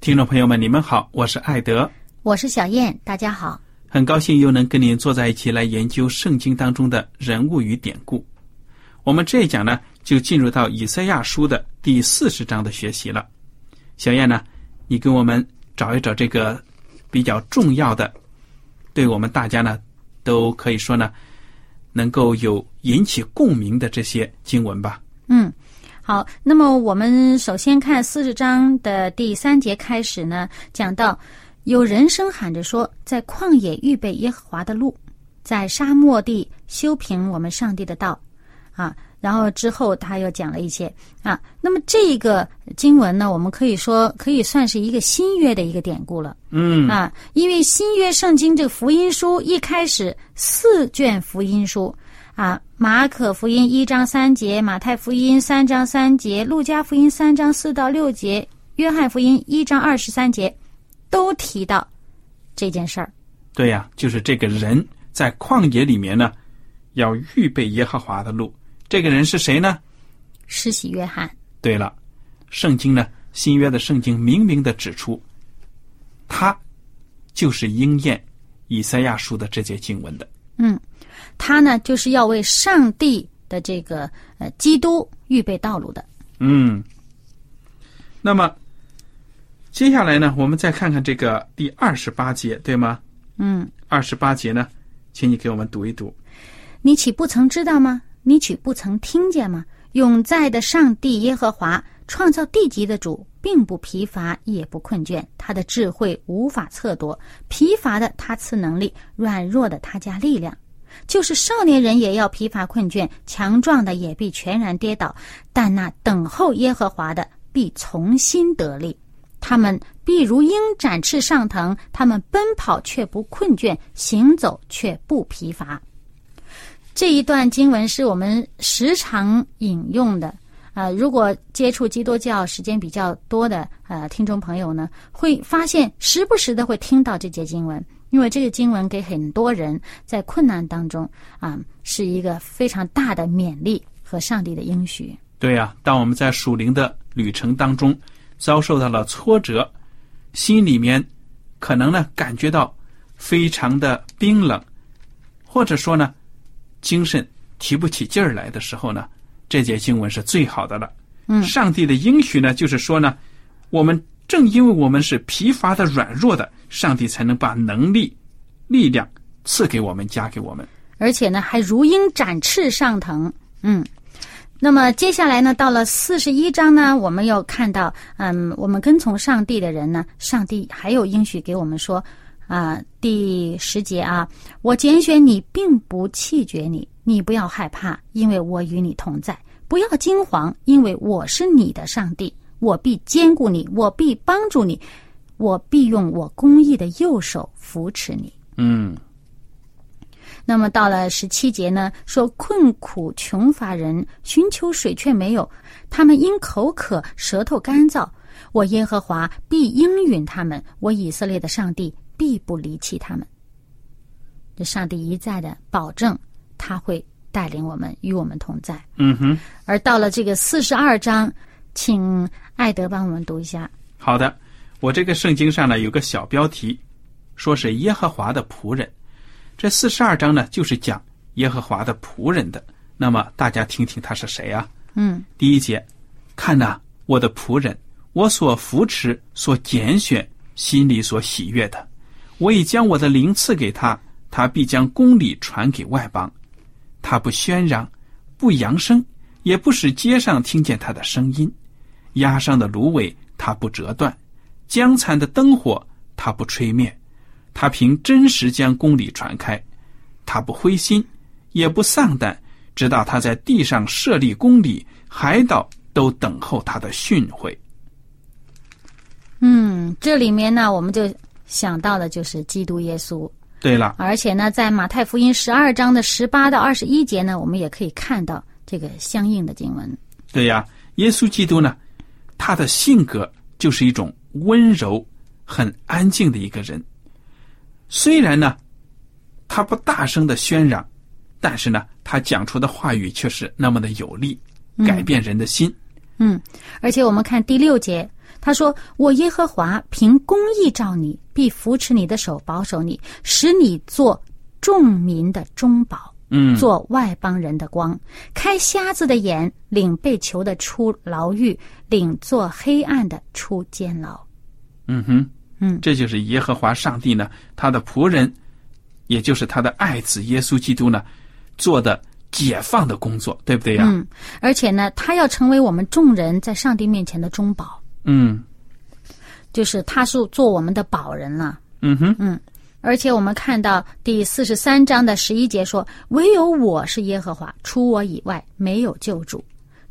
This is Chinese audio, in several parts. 听众朋友们，你们好，我是艾德，我是小燕，大家好，很高兴又能跟您坐在一起来研究圣经当中的人物与典故。我们这一讲呢，就进入到以赛亚书的第40章的学习了。小燕呢，你跟我们找一找这个比较重要的，对我们大家呢都可以说呢能够有引起共鸣的这些经文吧。嗯，好，那么我们首先看40章的第3节开始呢，讲到有人声喊着说，在旷野预备耶和华的路，在沙漠地修平我们上帝的道啊。然后之后他又讲了一些啊。那么这个经文呢，我们可以说可以算是一个新约的一个典故了。嗯啊，因为新约圣经这个福音书一开始4卷福音书啊，马可福音1章3节，马太福音3章3节，路加福音3章4到6节，约翰福音1章23节，都提到这件事儿。对呀，就是这个人在旷野里面呢，要预备耶和华的路。这个人是谁呢？施洗约翰。对了，圣经呢，新约的圣经明明的指出，他就是应验以赛亚书的这节经文的。嗯，他呢就是要为上帝的这个基督预备道路的。嗯，那么接下来呢，我们再看看这个第28节，对吗？嗯，28节呢，请你给我们读一读。你岂不曾知道吗？你岂不曾听见吗？永在的上帝耶和华，创造地极的主，并不疲乏也不困倦，他的智慧无法测度，疲乏的他赐能力，软弱的他加力量。就是少年人也要疲乏困倦，强壮的也必全然跌倒，但那等候耶和华的必从新得力，他们必如鹰展翅上腾，他们奔跑却不困倦，行走却不疲乏。这一段经文是我们时常引用的如果接触基督教时间比较多的听众朋友呢，会发现时不时的会听到这节经文，因为这个经文给很多人在困难当中啊，是一个非常大的勉励和上帝的应许。对呀，当我们在属灵的旅程当中遭受到了挫折，心里面可能呢感觉到非常的冰冷，或者说呢精神提不起劲儿来的时候呢，这节经文是最好的了。嗯，上帝的应许呢，就是说呢，我们正因为我们是疲乏的、软弱的，上帝才能把能力、力量赐给我们、加给我们，而且呢，还如鹰展翅上腾。嗯，那么接下来呢，到了41章呢，我们又看到，我们跟从上帝的人呢，上帝还有应许给我们说，第10节啊，我拣选你，并不弃绝你。你不要害怕，因为我与你同在；不要惊惶，因为我是你的上帝，我必坚固你，我必帮助你，我必用我公义的右手扶持你。嗯，那么到了17节呢，说困苦穷乏人寻求水却没有，他们因口渴舌头干燥，我耶和华必应允他们，我以色列的上帝必不离弃他们。这上帝一再的保证，他会带领我们，与我们同在。嗯哼。而到了这个42章，请艾德帮我们读一下。好的，我这个圣经上呢有个小标题，说是耶和华的仆人。这42章呢就是讲耶和华的仆人的。那么大家听听他是谁啊？嗯。第1节，看哪，我的仆人，我所扶持，所拣选，心里所喜悦的，我已将我的灵赐给他，他必将公理传给外邦。他不喧嚷，不扬声，也不使街上听见他的声音。压上的芦苇他不折断，将残的灯火他不吹灭。他凭真实将公理传开，他不灰心，也不丧胆，直到他在地上设立公理，海岛都等候他的训诲。这里面呢，我们就想到的就是基督耶稣。对了，而且呢，在马太福音12章的18到21节呢，我们也可以看到这个相应的经文。对呀，耶稣基督呢，他的性格就是一种温柔、很安静的一个人。虽然呢，他不大声的喧嚷，但是呢，他讲出的话语却是那么的有力，改变人的心。而且我们看第6节。他说，我耶和华凭公义召你，必扶持你的手，保守你，使你做众民的中保，做外邦人的光，开瞎子的眼，领被囚的出牢狱，领做黑暗的出监牢。这就是耶和华上帝呢，他的仆人，也就是他的爱子耶稣基督呢，做的解放的工作，对不对呀？而且呢，他要成为我们众人在上帝面前的中保。就是他是做我们的保人了。而且我们看到第43章的11节说，唯有我是耶和华，除我以外没有救主。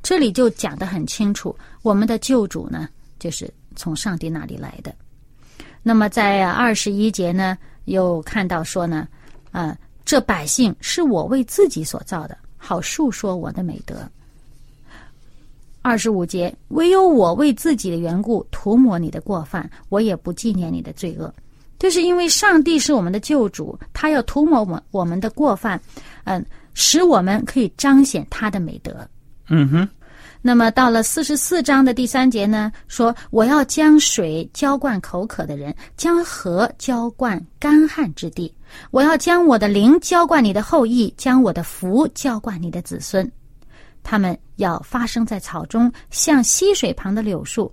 这里就讲得很清楚，我们的救主呢，就是从上帝那里来的。那么在21节呢，又看到说呢，这百姓是我为自己所造的，好述说我的美德。25节，唯有我为自己的缘故涂抹你的过犯，我也不纪念你的罪恶。就是因为上帝是我们的救主，他要涂抹我们的过犯，使我们可以彰显他的美德。那么到了44章的第3节呢，说我要将水浇灌口渴的人，将河浇灌干旱之地。我要将我的灵浇灌你的后裔，将我的福浇灌你的子孙。他们要发生在草中，像溪水旁的柳树。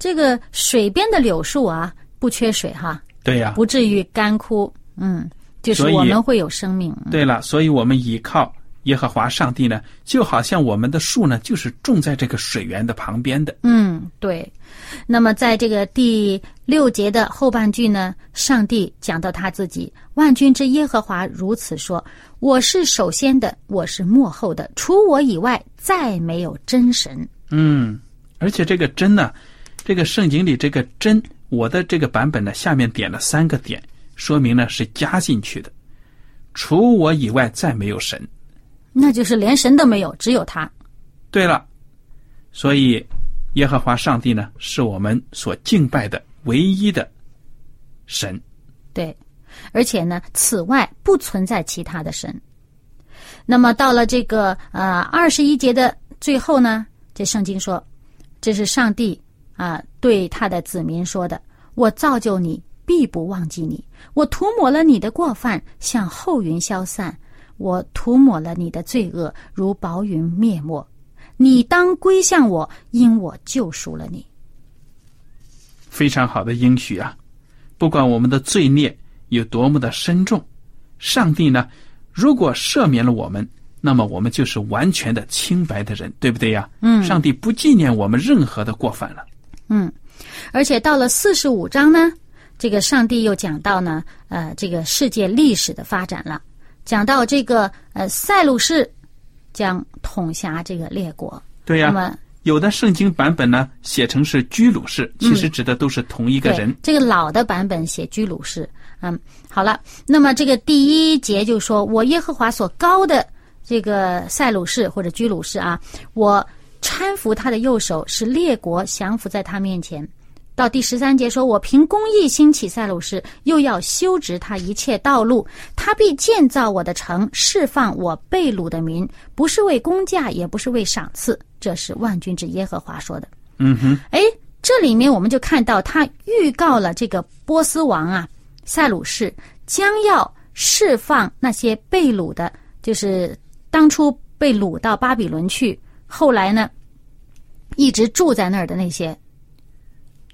这个水边的柳树啊，不缺水哈。对呀，不至于干枯。就是我们会有生命。对了，所以我们依靠耶和华上帝呢，就好像我们的树呢，就是种在这个水源的旁边的。对。那么在这个第6节的后半句呢，上帝讲到他自己，万军之耶和华如此说，我是首先的，我是末后的，除我以外再没有真神。而且这个真呢，这个圣经里这个真，我的这个版本呢，下面点了3个点，说明呢是加进去的。除我以外再没有神，那就是连神都没有，只有他。对了，所以耶和华上帝呢，是我们所敬拜的唯一的神。对，而且呢，此外不存在其他的神。那么到了这个21节的最后呢，这圣经说，这是上帝对他的子民说的，我造就你，必不忘记你，我涂抹了你的过犯，向后云消散，我涂抹了你的罪恶，如薄云灭没。你当归向我，因我救赎了你。非常好的应许啊！不管我们的罪孽有多么的深重，上帝呢，如果赦免了我们，那么我们就是完全的清白的人，对不对呀？上帝不纪念我们任何的过犯了。而且到了45章呢，这个上帝又讲到呢，这个世界历史的发展了。讲到这个塞鲁士将统辖这个列国。对呀，那么有的圣经版本呢写成是居鲁士，其实指的都是同一个人。这个老的版本写居鲁士，好了，那么这个第一节就说，我耶和华所高的这个塞鲁士或者居鲁士啊，我搀扶他的右手，使列国降服在他面前。到第13节说，我凭公义兴起塞鲁士，又要修直他一切道路，他必建造我的城，释放我被掳的民，不是为工价，也不是为赏赐，这是万军之耶和华说的。嗯哼，哎，这里面我们就看到他预告了这个波斯王啊，塞鲁士将要释放那些被掳的，就是当初被掳到巴比伦去，后来呢一直住在那儿的那些。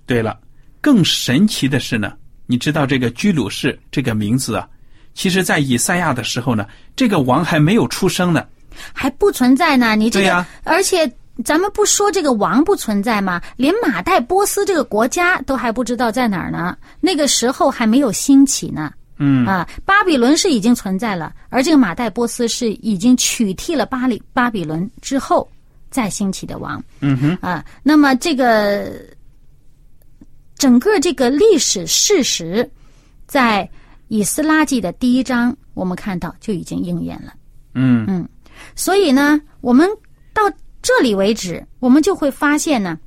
对了，更神奇的是呢，你知道这个居鲁士这个名字啊，其实在以赛亚的时候呢，这个王还没有出生呢，还不存在呢。你这个，对啊，而且咱们不说这个王不存在吗？连马代波斯这个国家都还不知道在哪儿呢，那个时候还没有兴起呢。嗯啊，巴比伦是已经存在了，而这个马代波斯是已经取替了巴比伦之后再兴起的王。嗯哼啊，那么这个整个这个历史事实，在以斯拉记的1章我们看到就已经应验了。嗯嗯，所以呢，我们到这里为止，我们就会发现呢，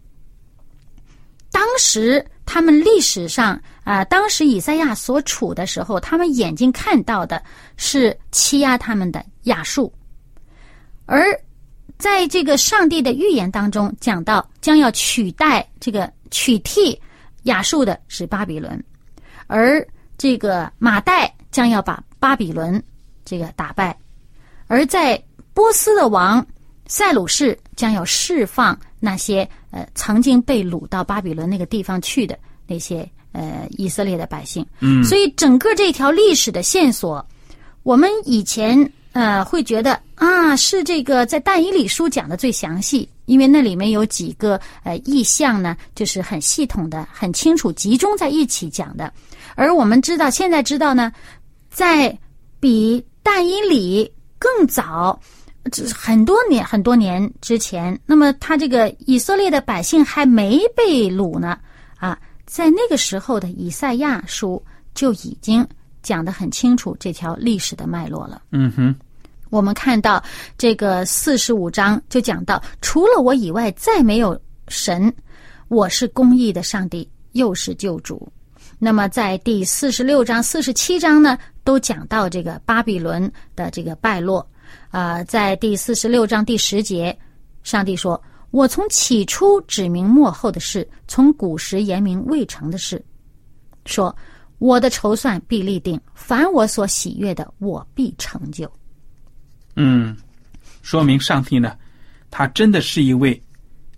当时他们历史上啊、当时以赛亚所处的时候，他们眼睛看到的是欺压他们的亚述，而在这个上帝的预言当中讲到，将要取代这个取替亚述的是巴比伦，而这个马代将要把巴比伦这个打败，而在波斯的王塞鲁士将要释放那些曾经被掳到巴比伦那个地方去的那些以色列的百姓。嗯，所以整个这条历史的线索，我们以前会觉得啊，是这个在但以理书讲的最详细，因为那里面有几个意象呢，就是很系统的、很清楚、集中在一起讲的。而我们知道，现在知道呢，在比但以理更早很多年之前，那么他这个以色列的百姓还没被掳呢啊，在那个时候的以赛亚书就已经讲得很清楚这条历史的脉络了。嗯哼，我们看到这个45章就讲到，除了我以外再没有神，我是公义的上帝，又是救主。那么在第46章、47章呢，都讲到这个巴比伦的这个败落。在第46章第10节，上帝说，我从起初指明末后的事，从古时言明未成的事，说我的筹算必立定，凡我所喜悦的我必成就。嗯，说明上帝呢，他真的是一位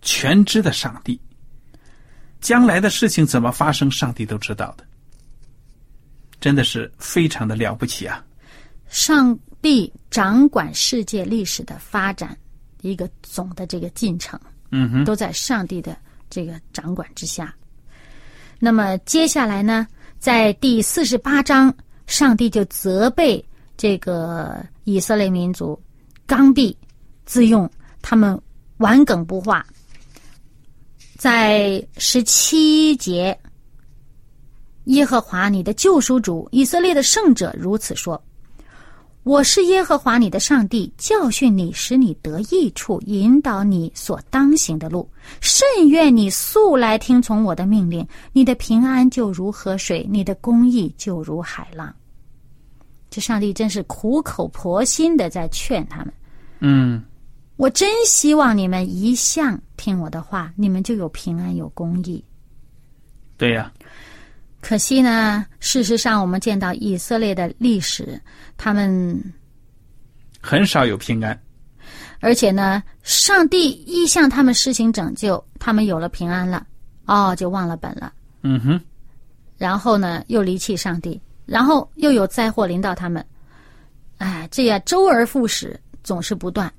全知的上帝，将来的事情怎么发生，上帝都知道的，真的是非常的了不起啊。上帝掌管世界历史的发展，一个总的这个进程，嗯哼，都在上帝的这个掌管之下。那么接下来呢，在第48章，上帝就责备这个以色列民族刚愎自用，他们顽梗不化。在17节，耶和华你的救赎主，以色列的圣者如此说，我是耶和华你的上帝，教训你，使你得益处，引导你所当行的路。甚愿你素来听从我的命令，你的平安就如河水，你的公义就如海浪。这上帝真是苦口婆心的在劝他们。嗯，我真希望你们一向听我的话，你们就有平安有公义。对呀。可惜呢，事实上我们见到以色列的历史，他们很少有平安，而且呢，上帝一向他们施行拯救，他们有了平安了，就忘了本了。嗯哼，然后呢，又离弃上帝，然后又有灾祸临到他们，哎，这样周而复始，总是不断。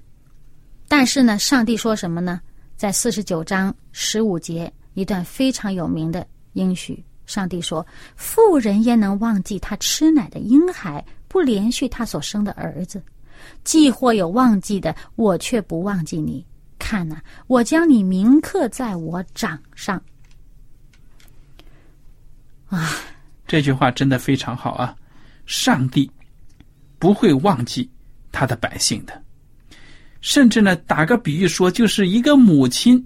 但是呢，上帝说什么呢？在49章15节，一段非常有名的应许。上帝说，妇人焉能忘记他吃奶的婴孩，不连续他所生的儿子？既或有忘记的，我却不忘记你。看哪，我将你铭刻在我掌上。啊，这句话真的非常好啊！上帝不会忘记他的百姓的。甚至呢，打个比喻说，就是一个母亲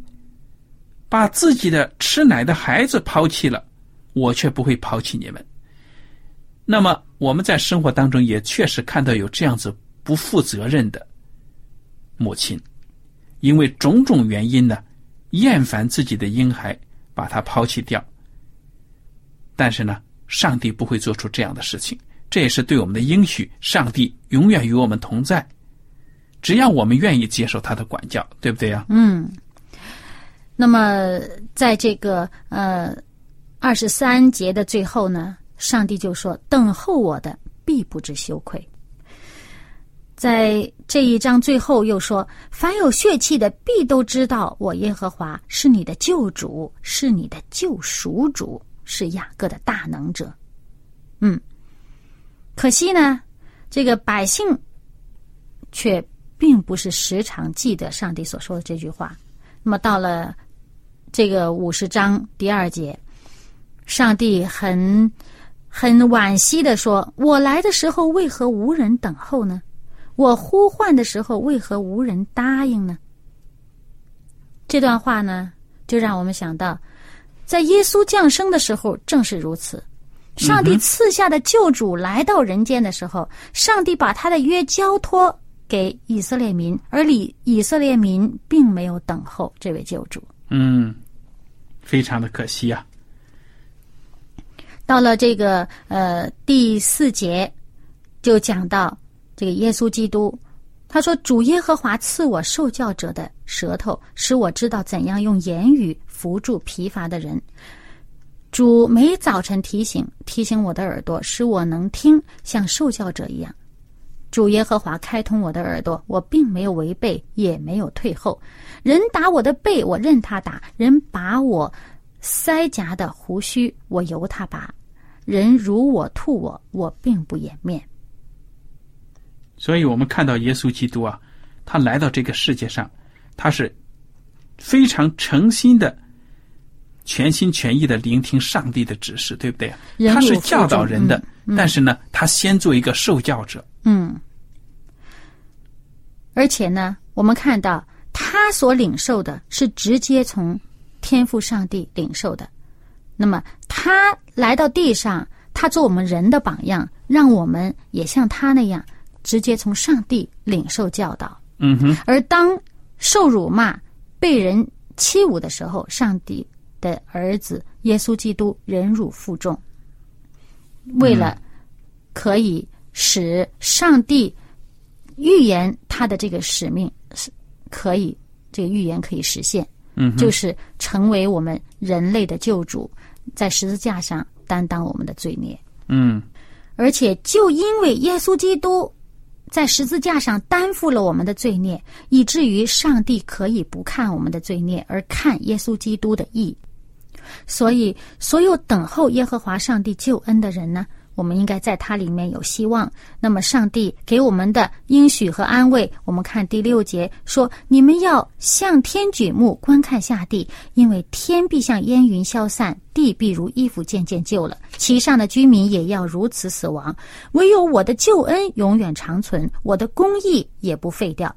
把自己的吃奶的孩子抛弃了，我却不会抛弃你们。那么我们在生活当中也确实看到有这样子不负责任的母亲，因为种种原因呢，厌烦自己的婴孩，把他抛弃掉。但是呢，上帝不会做出这样的事情，这也是对我们的应许，上帝永远与我们同在，只要我们愿意接受他的管教，对不对啊？嗯。那么在这个23节的最后呢，上帝就说，等候我的必不知羞愧。在这一章最后又说，凡有血气的必都知道我耶和华是你的救主，是你的救赎主，是雅各的大能者。嗯，可惜呢，这个百姓却并不是时常记得上帝所说的这句话。那么到了这个50章第2节，上帝很惋惜地说，我来的时候为何无人等候呢？我呼唤的时候为何无人答应呢？这段话呢，就让我们想到在耶稣降生的时候正是如此，上帝赐下的救主来到人间的时候，上帝把他的约交托给以色列民，而以色列民并没有等候这位救主。嗯，非常的可惜啊。到了这个第4节就讲到这个耶稣基督，他说，主耶和华赐我受教者的舌头，使我知道怎样用言语扶助疲乏的人。主每早晨提醒我的耳朵，使我能听，像受教者一样。主耶和华开通我的耳朵，我并没有违背，也没有退后。人打我的背，我任他打；人把我腮颊的胡须，我由他拔；人辱我吐我，我并不掩面。所以我们看到耶稣基督啊，他来到这个世界上，他是非常诚心的、全心全意的聆听上帝的指示，对不对？他是教导人的，但是呢，他先做一个受教者。嗯。而且呢，我们看到他所领受的是直接从天父上帝领受的。那么他来到地上，他做我们人的榜样，让我们也像他那样直接从上帝领受教导。嗯哼。而当受辱骂、被人欺侮的时候，上帝的儿子耶稣基督忍辱负重，为了可以使上帝预言他的这个使命可以，这个预言可以实现。嗯，就是成为我们人类的救主，在十字架上担当我们的罪孽。嗯，而且就因为耶稣基督在十字架上担负了我们的罪孽，以至于上帝可以不看我们的罪孽，而看耶稣基督的义。所以所有等候耶和华上帝救恩的人呢，我们应该在他里面有希望。那么上帝给我们的应许和安慰，我们看第6节说，你们要向天举目，观看下地，因为天必像烟云消散，地必如衣服渐渐旧了，其上的居民也要如此死亡，唯有我的救恩永远长存，我的公义也不废掉。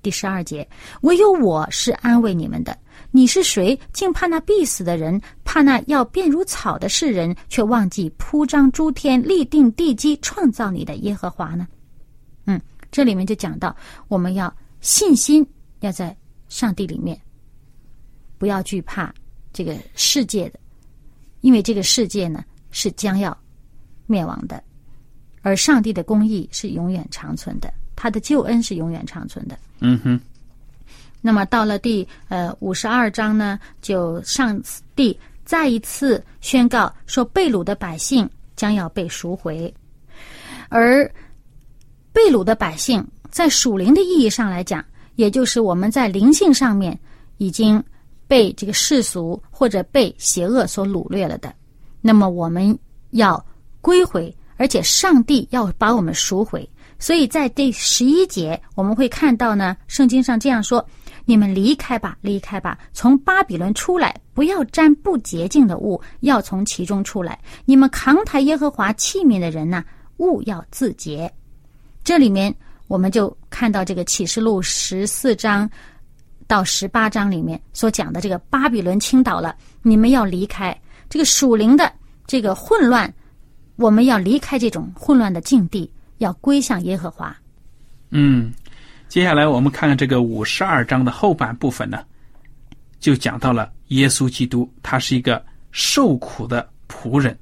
第12节，唯有我是安慰你们的。你是谁，竟怕那必死的人，怕那要变如草的世人，却忘记铺张诸天、立定地基、创造你的耶和华呢？嗯，这里面就讲到，我们要信心，要在上帝里面，不要惧怕这个世界的，因为这个世界呢是将要灭亡的，而上帝的公义是永远长存的，他的救恩是永远长存的。嗯哼。那么到了第52章呢，就上帝再一次宣告说，被掳的百姓将要被赎回。而被掳的百姓在属灵的意义上来讲，也就是我们在灵性上面已经被这个世俗或者被邪恶所掳掠了的，那么我们要归回，而且上帝要把我们赎回。所以在第11节我们会看到呢，圣经上这样说，你们离开吧，离开吧，从巴比伦出来，不要沾不洁净的物，要从其中出来。你们扛抬耶和华器皿的人呢，勿要自洁。这里面我们就看到这个启示录14章到18章里面所讲的这个巴比伦倾倒了，你们要离开这个属灵的这个混乱，我们要离开这种混乱的境地，要归向耶和华。接下来我们看看这个52章的后半部分呢，就讲到了耶稣基督，他是一个受苦的仆人。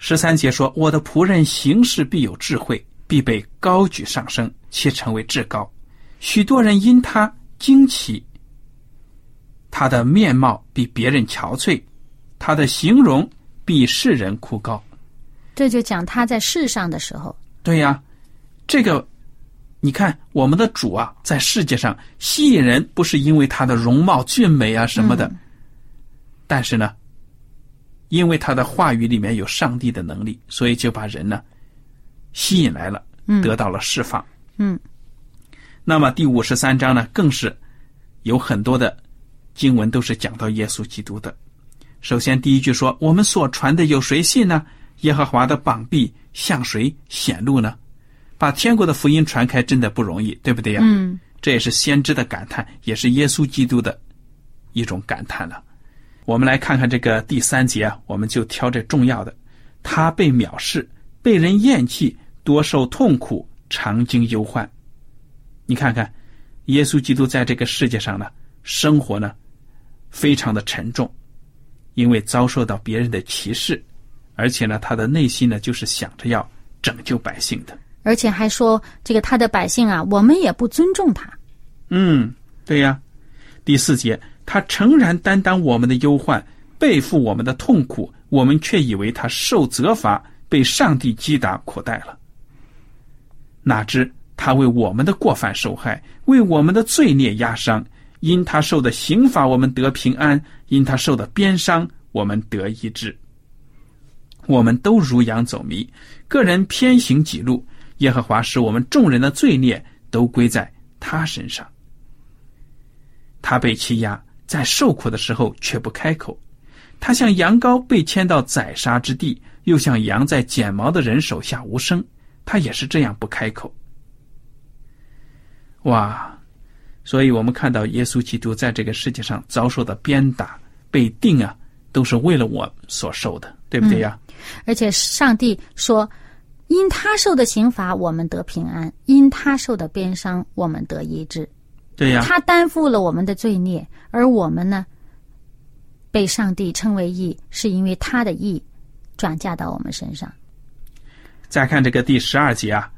13节说，我的仆人行事必有智慧，必被高举上升，且成为至高。许多人因他惊奇，他的面貌比别人憔悴，他的形容比世人枯槁。这就讲他在世上的时候。对呀，这个你看我们的主啊，在世界上吸引人不是因为他的容貌俊美啊什么的，但是呢，因为他的话语里面有上帝的能力，所以就把人呢吸引来了，得到了释放。那么第53章呢，更是有很多的经文都是讲到耶稣基督的。首先第一句说，我们所传的有谁信呢？耶和华的膀臂向谁显露呢？把天国的福音传开真的不容易，对不对呀？这也是先知的感叹，也是耶稣基督的一种感叹了。我们来看看这个第3节啊，我们就挑这重要的。他被藐视，被人厌弃，多受痛苦，常经忧患。你看看，耶稣基督在这个世界上呢，生活呢，非常的沉重，因为遭受到别人的歧视，而且呢，他的内心呢，就是想着要拯救百姓的。而且还说这个他的百姓啊，我们也不尊重他。对呀。第4节，他诚然担当我们的忧患，背负我们的痛苦，我们却以为他受责罚，被上帝击打苦待了。哪知他为我们的过犯受害，为我们的罪孽压伤，因他受的刑罚我们得平安，因他受的鞭伤我们得医治。我们都如羊走迷，个人偏行己路，耶和华使我们众人的罪孽都归在他身上。他被欺压，在受苦的时候却不开口。他像羊羔被牵到宰杀之地，又像羊在剪毛的人手下无声，他也是这样不开口。哇，所以我们看到耶稣基督在这个世界上遭受的鞭打、被钉啊，都是为了我所受的，对不对呀？而且上帝说，因他受的刑罚我们得平安，因他受的鞭伤我们得医治。对呀，他担负了我们的罪孽，而我们呢，被上帝称为义，是因为他的义转嫁到我们身上。再看这个第12节啊，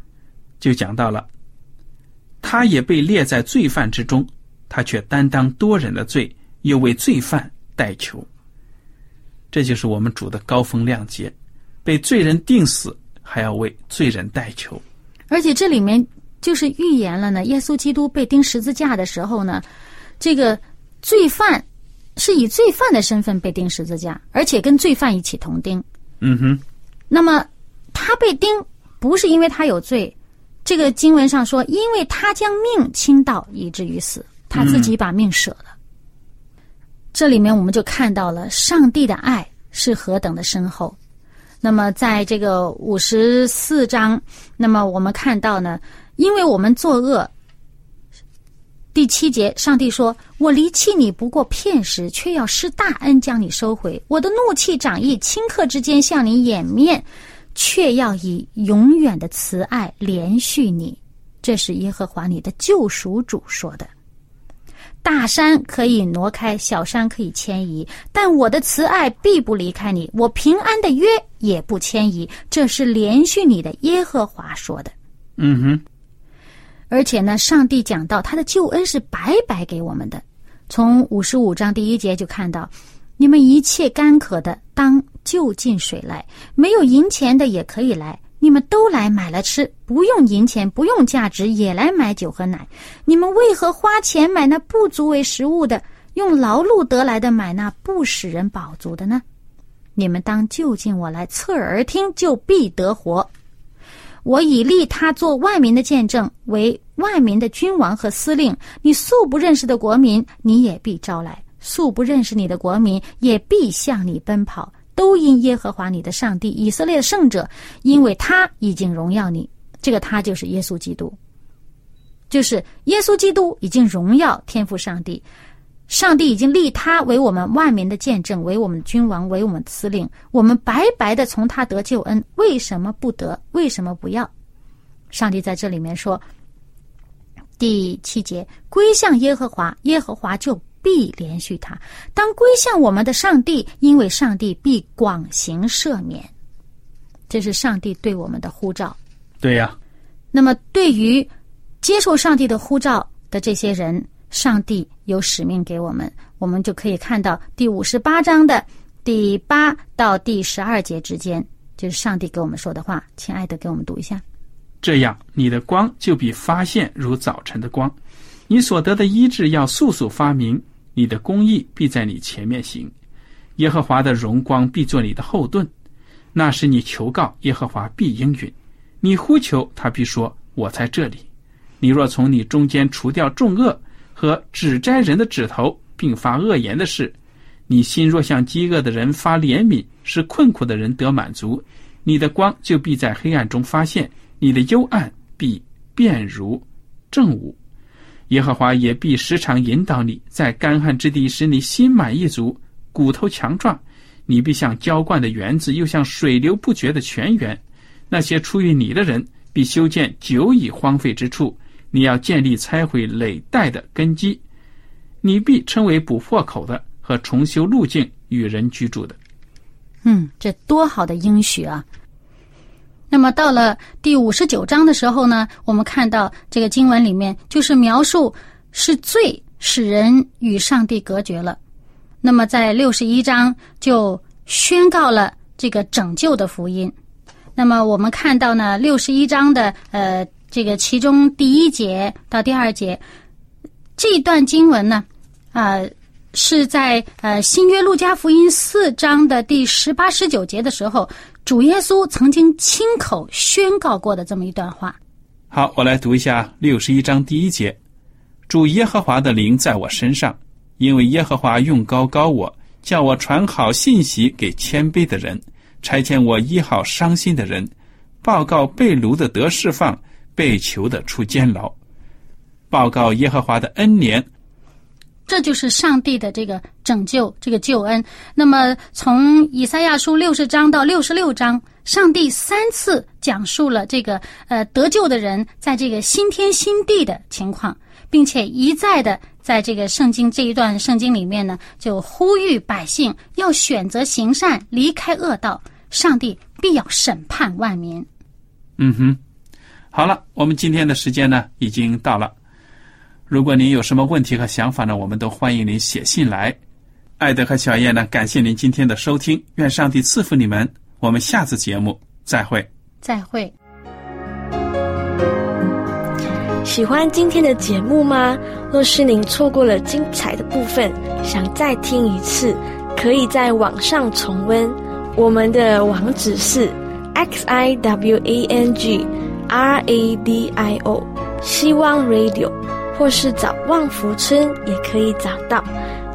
就讲到了，他也被列在罪犯之中，他却担当多人的罪，又为罪犯代求。这就是我们主的高风亮节，被罪人定死，还要为罪人代求。而且这里面就是预言了呢，耶稣基督被钉十字架的时候呢，这个罪犯是以罪犯的身份被钉十字架，而且跟罪犯一起同钉。那么他被钉不是因为他有罪，这个经文上说，因为他将命倾倒以至于死，他自己把命舍了。这里面我们就看到了上帝的爱是何等的深厚。那么在这个54章，那么我们看到呢，因为我们作恶，第7节上帝说，我离弃你不过片时，却要施大恩将你收回，我的怒气涨溢，顷刻之间向你掩面，却要以永远的慈爱连续你，这是耶和华你的救赎主说的。大山可以挪开，小山可以迁移，但我的慈爱必不离开你，我平安的约也不迁移，这是连续你的耶和华说的。而且呢，上帝讲到他的救恩是白白给我们的。从55章第1节就看到，你们一切干渴的，当就近水来，没有银钱的也可以来，你们都来买了吃，不用银钱，不用价值，也来买酒和奶。你们为何花钱买那不足为食物的，用劳碌得来的买那不使人饱足的呢？你们当就近我来，侧耳听，就必得活。我已立他做万民的见证，为万民的君王和司令。你素不认识的国民，你也必招来；素不认识你的国民，也必向你奔跑。都因耶和华你的上帝以色列的圣者，因为他已经荣耀你。这个他就是耶稣基督，就是耶稣基督已经荣耀天父上帝，上帝已经立他为我们万民的见证，为我们君王，为我们司令。我们白白的从他得救恩，为什么不得？为什么不要？上帝在这里面说，第7节，归向耶和华，耶和华就必连续他。当归向我们的上帝，因为上帝必广行赦免。这是上帝对我们的呼召。对呀。那么对于接受上帝的呼召的这些人，上帝有使命给我们。我们就可以看到第58章的第8到第12节之间，就是上帝给我们说的话。亲爱的，给我们读一下。这样你的光就必发现如早晨的光，你所得的医治要速速发明，你的公义必在你前面行，耶和华的荣光必做你的后盾。那时你求告耶和华必应允，你呼求他必说我在这里。你若从你中间除掉重恶和指摘人的指头，并发恶言的事，你心若向饥饿的人发怜悯，使困苦的人得满足，你的光就必在黑暗中发现，你的幽暗必变如正午。耶和华也必时常引导你，在干旱之地使你心满意足，骨头强壮。你必像浇灌的园子，又像水流不绝的泉源。那些出于你的人必修建久已荒废之处，你要建立拆毁累代的根基。你必称为补破口的，和重修路径与人居住的。这多好的应许啊。那么到了第59章的时候呢，我们看到这个经文里面就是描述是罪使人与上帝隔绝了。那么在61章就宣告了这个拯救的福音。那么我们看到呢，61章的其中第1节到第2节这段经文呢，是在新约路加福音4章的第18、19节的时候，主耶稣曾经亲口宣告过的这么一段话。好，我来读一下61章第1节。主耶和华的灵在我身上，因为耶和华用膏膏我，叫我传好信息给谦卑的人，差遣我医好伤心的人，报告被掳的得释放，被囚的出监牢，报告耶和华的恩年。这就是上帝的这个拯救，这个救恩。那么从以赛亚书60章到66章，上帝3次讲述了这个得救的人在这个新天新地的情况，并且一再的在这个圣经这一段圣经里面呢，就呼吁百姓要选择行善，离开恶道，上帝必要审判万民。好了，我们今天的时间呢已经到了。如果您有什么问题和想法呢，我们都欢迎您写信来。艾德和小燕呢，感谢您今天的收听，愿上帝赐福你们。我们下次节目再会。再会。喜欢今天的节目吗？若是您错过了精彩的部分，想再听一次，可以在网上重温。我们的网址是 xiwangradio 希望 radio，或是找旺福村也可以找到。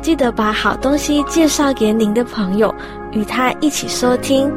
记得把好东西介绍给您的朋友，与他一起收听。